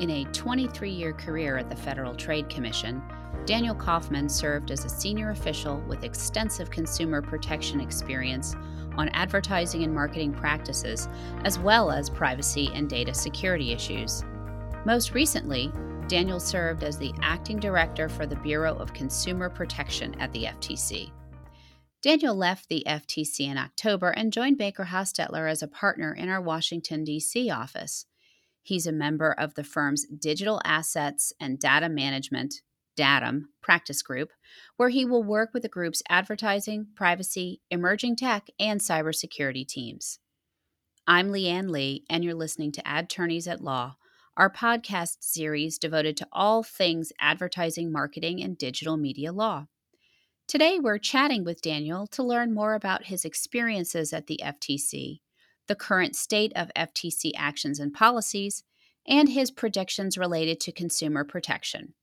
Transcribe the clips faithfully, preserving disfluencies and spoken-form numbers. In a twenty-three-year career at the Federal Trade Commission, Daniel Kaufman served as a senior official with extensive consumer protection experience on advertising and marketing practices, as well as privacy and data security issues. Most recently, Daniel served as the acting director for the Bureau of Consumer Protection at the F T C. Daniel left the F T C in October and joined Baker Hostetler as a partner in our Washington, D C office. He's a member of the firm's Digital Assets and Data Management, DATAM, practice group, where he will work with the group's advertising, privacy, emerging tech, and cybersecurity teams. I'm Leanne Lee, and you're listening to Adtourneys at Law, our podcast series devoted to all things advertising, marketing, and digital media law. Today, we're chatting with Daniel to learn more about his experiences at the F T C, the current state of F T C actions and policies, and his predictions related to consumer protection.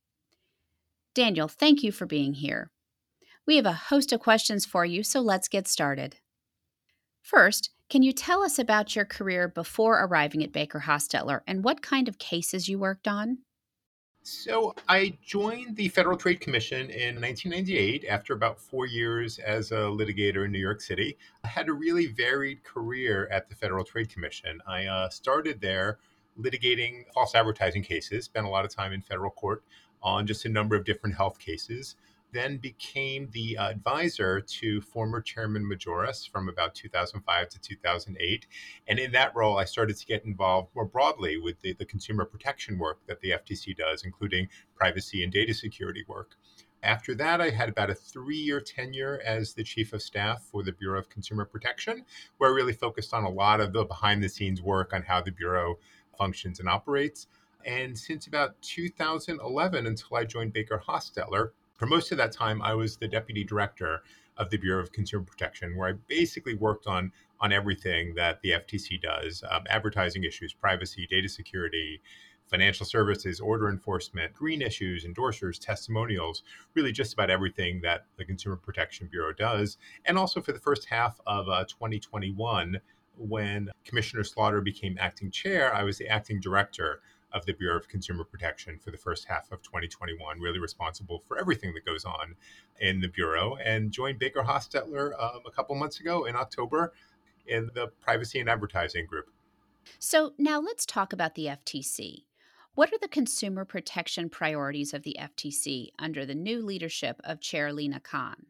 Daniel, thank you for being here. We have a host of questions for you, so let's get started. First, can you tell us about your career before arriving at Baker Hostetler and what kind of cases you worked on? So I joined the Federal Trade Commission in nineteen ninety-eight after about four years as a litigator in New York City. I had a really varied career at the Federal Trade Commission. I uh, started there litigating false advertising cases, spent a lot of time in federal court on just a number of different health cases, then became the uh, advisor to former Chairman Majoris from about two thousand five to two thousand eight. And in that role, I started to get involved more broadly with the, the consumer protection work that the F T C does, including privacy and data security work. After that, I had about a three-year tenure as the chief of staff for the Bureau of Consumer Protection, where I really focused on a lot of the behind-the-scenes work on how the Bureau functions and operates. And since about two thousand eleven, until I joined Baker Hostetler, for most of that time, I was the deputy director of the Bureau of Consumer Protection, where I basically worked on, on everything that the F T C does, um, advertising issues, privacy, data security, financial services, order enforcement, green issues, endorsers, testimonials, really just about everything that the Consumer Protection Bureau does. And also for the first half of uh, twenty twenty-one, when Commissioner Slaughter became acting chair, I was the acting director of the Bureau of Consumer Protection for the first half of twenty twenty-one, really responsible for everything that goes on in the Bureau, and joined Baker Hostetler um, a couple months ago in October in the Privacy and Advertising group. So now let's talk about the F T C. What are the consumer protection priorities of the F T C under the new leadership of Chair Lina Khan?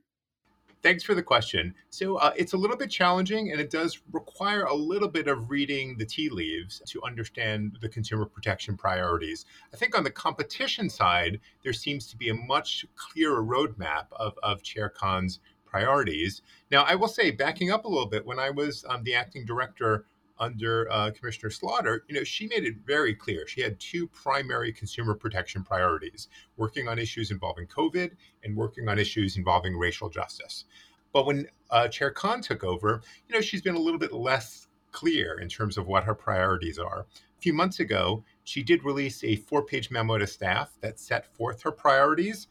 Thanks for the question. So uh, it's a little bit challenging, and it does require a little bit of reading the tea leaves to understand the consumer protection priorities. I think on the competition side, there seems to be a much clearer roadmap of, of Chair Khan's priorities. Now, I will say, backing up a little bit, when I was um, the acting director under uh, Commissioner Slaughter, you know, she made it very clear. She had two primary consumer protection priorities, working on issues involving COVID and working on issues involving racial justice. But when uh, Chair Khan took over, you know, she's been a little bit less clear in terms of what her priorities are. A few months ago, she did release a four-page memo to staff that set forth her priorities.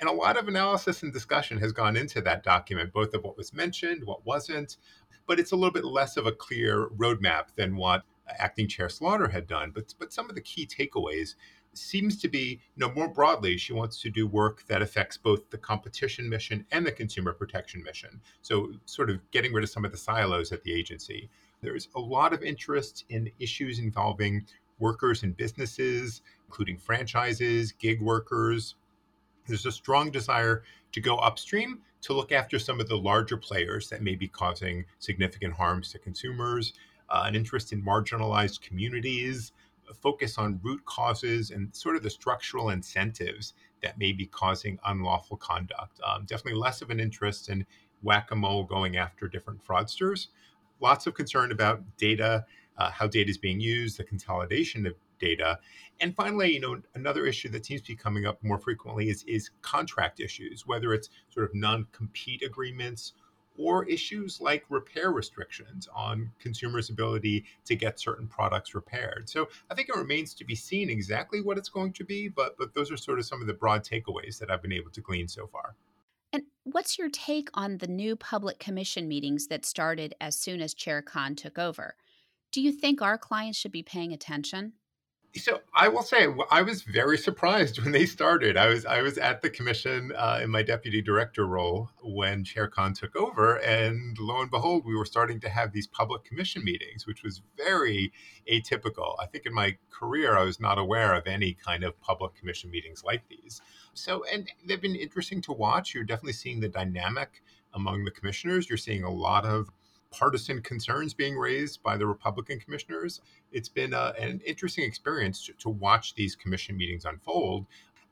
And a lot of analysis and discussion has gone into that document, both of what was mentioned, what wasn't, but it's a little bit less of a clear roadmap than what Acting Chair Slaughter had done. But, but some of the key takeaways seems to be, you know, more broadly, she wants to do work that affects both the competition mission and the consumer protection mission. So sort of getting rid of some of the silos at the agency. There's a lot of interest in issues involving workers and businesses, including franchises, gig workers. There's a strong desire to go upstream to look after some of the larger players that may be causing significant harms to consumers, uh, an interest in marginalized communities, a focus on root causes and sort of the structural incentives that may be causing unlawful conduct. Um, definitely less of an interest in whack-a-mole going after different fraudsters. Lots of concern about data, uh, how data is being used, the consolidation of data. And finally, you know, another issue that seems to be coming up more frequently is, is contract issues, whether it's sort of non-compete agreements or issues like repair restrictions on consumers' ability to get certain products repaired. So I think it remains to be seen exactly what it's going to be, but but those are sort of some of the broad takeaways that I've been able to glean so far. And what's your take on the new public commission meetings that started as soon as Chair Khan took over? Do you think our clients should be paying attention? So I will say I was very surprised when they started. I was I was at the commission uh, in my deputy director role when Chair Khan took over, and lo and behold, we were starting to have these public commission meetings, which was very atypical. I think in my career, I was not aware of any kind of public commission meetings like these. So, and they've been interesting to watch. You're definitely seeing the dynamic among the commissioners. You're seeing a lot of partisan concerns being raised by the Republican commissioners. It's been a, an interesting experience to, to watch these commission meetings unfold.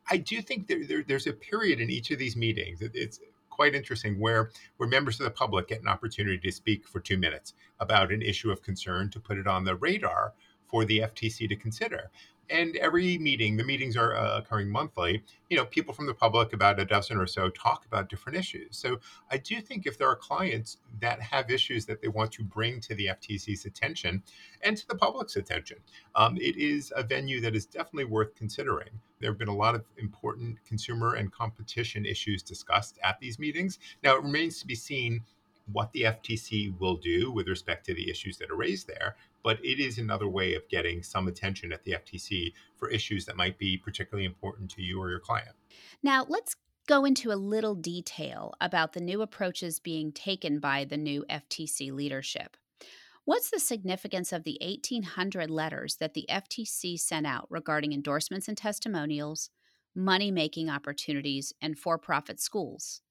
I do think there, there, there's a period in each of these meetings. It, it's quite interesting where, where members of the public get an opportunity to speak for two minutes about an issue of concern to put it on the radar for the F T C to consider. And every meeting, the meetings are uh, occurring monthly, you know, people from the public, about a dozen or so, talk about different issues. So I do think if there are clients that have issues that they want to bring to the F T C's attention and to the public's attention, um, it is a venue that is definitely worth considering. There have been a lot of important consumer and competition issues discussed at these meetings. Now, it remains to be seen what the F T C will do with respect to the issues that are raised there, but it is another way of getting some attention at the F T C for issues that might be particularly important to you or your client. Now, let's go into a little detail about the new approaches being taken by the new F T C leadership. What's the significance of the eighteen hundred letters that the F T C sent out regarding endorsements and testimonials, money-making opportunities, and for-profit schools?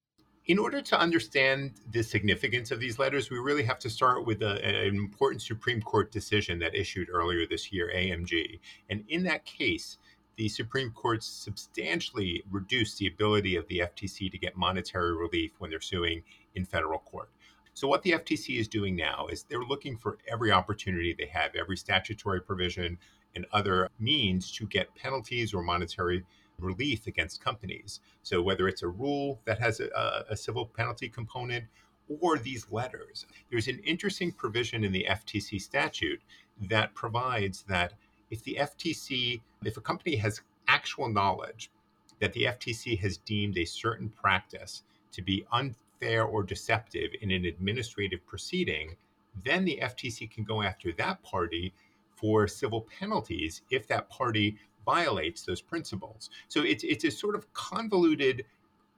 In order to understand the significance of these letters, we really have to start with a, an important Supreme Court decision that issued earlier this year, A M G. And in that case, the Supreme Court substantially reduced the ability of the F T C to get monetary relief when they're suing in federal court. So what the F T C is doing now is they're looking for every opportunity they have, every statutory provision and other means to get penalties or monetary relief against companies. So whether it's a rule that has a, a civil penalty component or these letters, there's an interesting provision in the F T C statute that provides that if the F T C, if a company has actual knowledge that the F T C has deemed a certain practice to be unfair or deceptive in an administrative proceeding, then the F T C can go after that party for civil penalties if that party violates those principles. So it's it's a sort of convoluted,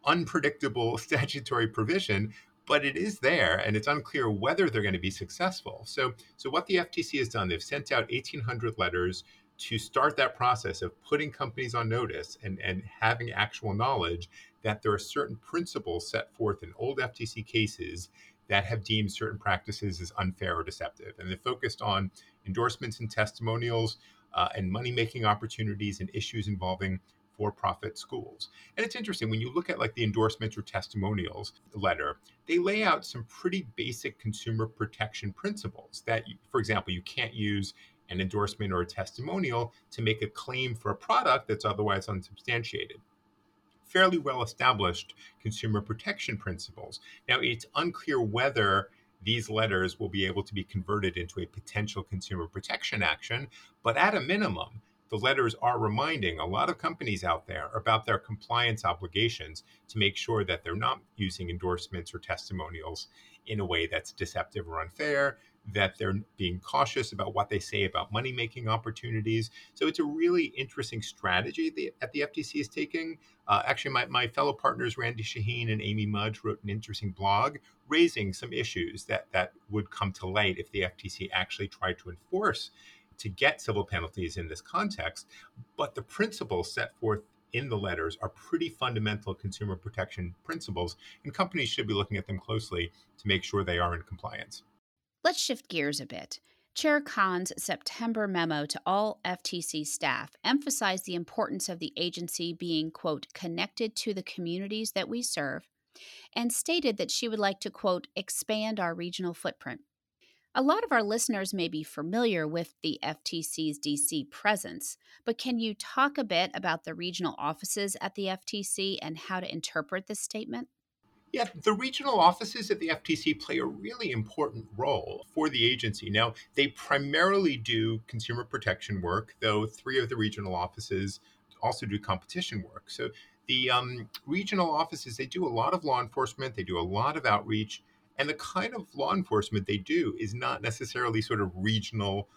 unpredictable statutory provision, but it is there, and it's unclear whether they're going to be successful. So, so what the F T C has done, they've sent out eighteen hundred letters to start that process of putting companies on notice and, and having actual knowledge that there are certain principles set forth in old F T C cases that have deemed certain practices as unfair or deceptive. And they focused on endorsements and testimonials, Uh, and money-making opportunities and issues involving for-profit schools. And it's interesting, when you look at like the endorsements or testimonials letter, they lay out some pretty basic consumer protection principles that, for example, you can't use an endorsement or a testimonial to make a claim for a product that's otherwise unsubstantiated. Fairly well-established consumer protection principles. Now, it's unclear whether these letters will be able to be converted into a potential consumer protection action. But at a minimum, the letters are reminding a lot of companies out there about their compliance obligations to make sure that they're not using endorsements or testimonials in a way that's deceptive or unfair, that they're being cautious about what they say about money-making opportunities. So it's a really interesting strategy the, that the F T C is taking. Uh, actually, my, my fellow partners, Randy Shaheen and Amy Mudge, wrote an interesting blog raising some issues that, that would come to light if the F T C actually tried to enforce to get civil penalties in this context. But the principles set forth in the letters are pretty fundamental consumer protection principles, and companies should be looking at them closely to make sure they are in compliance. Let's shift gears a bit. Chair Khan's September memo to all F T C staff emphasized the importance of the agency being, quote, connected to the communities that we serve, and stated that she would like to, quote, expand our regional footprint. A lot of our listeners may be familiar with the F T C's D C presence, but can you talk a bit about the regional offices at the F T C and how to interpret this statement? Yeah, the regional offices at the F T C play a really important role for the agency. Now, they primarily do consumer protection work, though three of the regional offices also do competition work. So the um, regional offices, they do a lot of law enforcement, they do a lot of outreach, and the kind of law enforcement they do is not necessarily sort of regional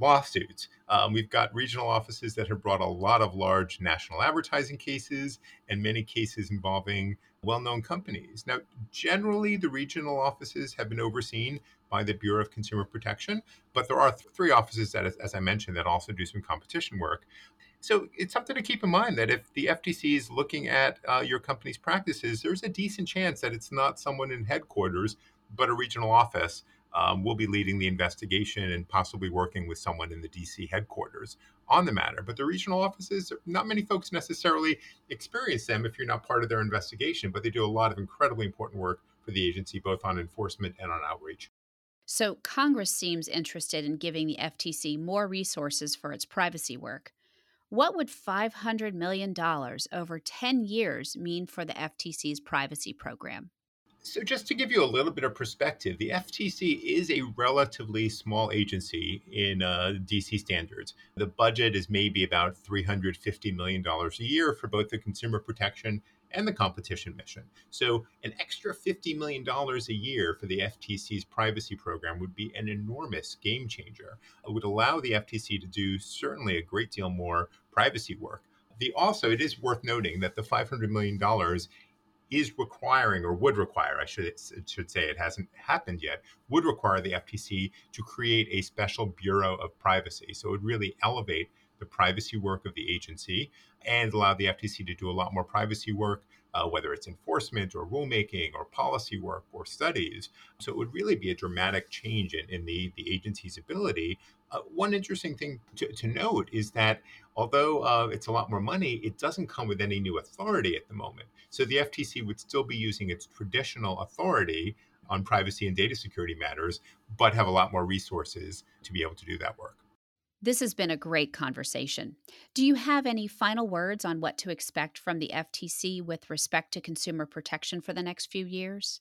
lawsuits. Um, we've got regional offices that have brought a lot of large national advertising cases and many cases involving well-known companies. Now, generally, the regional offices have been overseen by the Bureau of Consumer Protection, but there are th- three offices that, as, as I mentioned, that also do some competition work. So it's something to keep in mind that if the F T C is looking at uh, your company's practices, there's a decent chance that it's not someone in headquarters, but a regional office um, will be leading the investigation and possibly working with someone in the D C headquarters on the matter. But the regional offices, not many folks necessarily experience them if you're not part of their investigation, but they do a lot of incredibly important work for the agency, both on enforcement and on outreach. So Congress seems interested in giving the F T C more resources for its privacy work. What would five hundred million dollars over ten years mean for the F T C's privacy program? So just to give you a little bit of perspective, the F T C is a relatively small agency in uh, D C standards. The budget is maybe about three hundred fifty million dollars a year for both the consumer protection and the competition mission. So an extra fifty million dollars a year for the F T C's privacy program would be an enormous game changer. It would allow the F T C to do certainly a great deal more privacy work. The, also, it is worth noting that the five hundred million dollars is requiring, or would require, I should, should say it hasn't happened yet, would require the F T C to create a special Bureau of Privacy. So it would really elevate the privacy work of the agency and allow the F T C to do a lot more privacy work, uh, whether it's enforcement or rulemaking or policy work or studies. So it would really be a dramatic change in, in the, the agency's ability. Uh, one interesting thing to, to note is that although uh, it's a lot more money, it doesn't come with any new authority at the moment. So the F T C would still be using its traditional authority on privacy and data security matters, but have a lot more resources to be able to do that work. This has been a great conversation. Do you have any final words on what to expect from the F T C with respect to consumer protection for the next few years?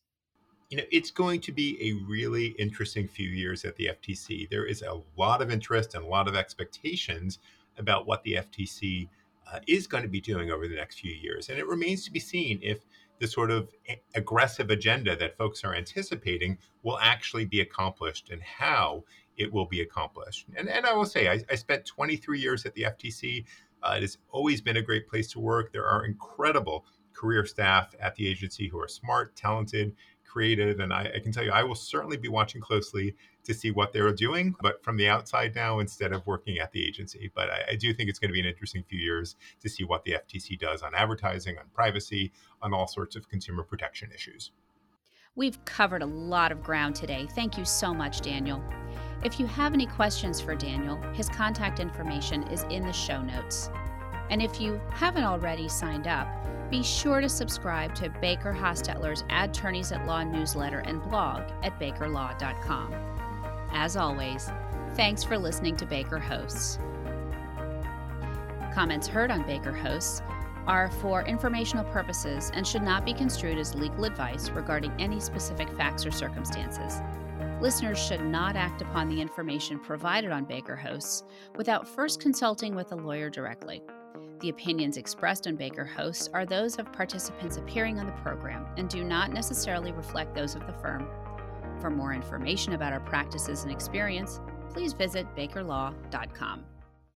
You know, it's going to be a really interesting few years at the F T C. There is a lot of interest and a lot of expectations about what the F T C uh, is going to be doing over the next few years. And it remains to be seen if the sort of aggressive agenda that folks are anticipating will actually be accomplished and how it will be accomplished. And, and I will say, I, I spent twenty-three years at the F T C. Uh, it has always been a great place to work. There are incredible career staff at the agency who are smart, talented, creative. And I, I can tell you, I will certainly be watching closely to see what they're doing, but from the outside now instead of working at the agency. But I, I do think it's going to be an interesting few years to see what the F T C does on advertising, on privacy, on all sorts of consumer protection issues. We've covered a lot of ground today. Thank you so much, Daniel. If you have any questions for Daniel, his contact information is in the show notes. And if you haven't already signed up, be sure to subscribe to Baker Hostetler's Attorneys at Law newsletter and blog at baker law dot com. As always, thanks for listening to Baker Hosts. Comments heard on Baker Hosts are for informational purposes and should not be construed as legal advice regarding any specific facts or circumstances. Listeners should not act upon the information provided on Baker Hosts without first consulting with a lawyer directly. The opinions expressed on Baker Hosts are those of participants appearing on the program and do not necessarily reflect those of the firm. For more information about our practices and experience, please visit baker law dot com.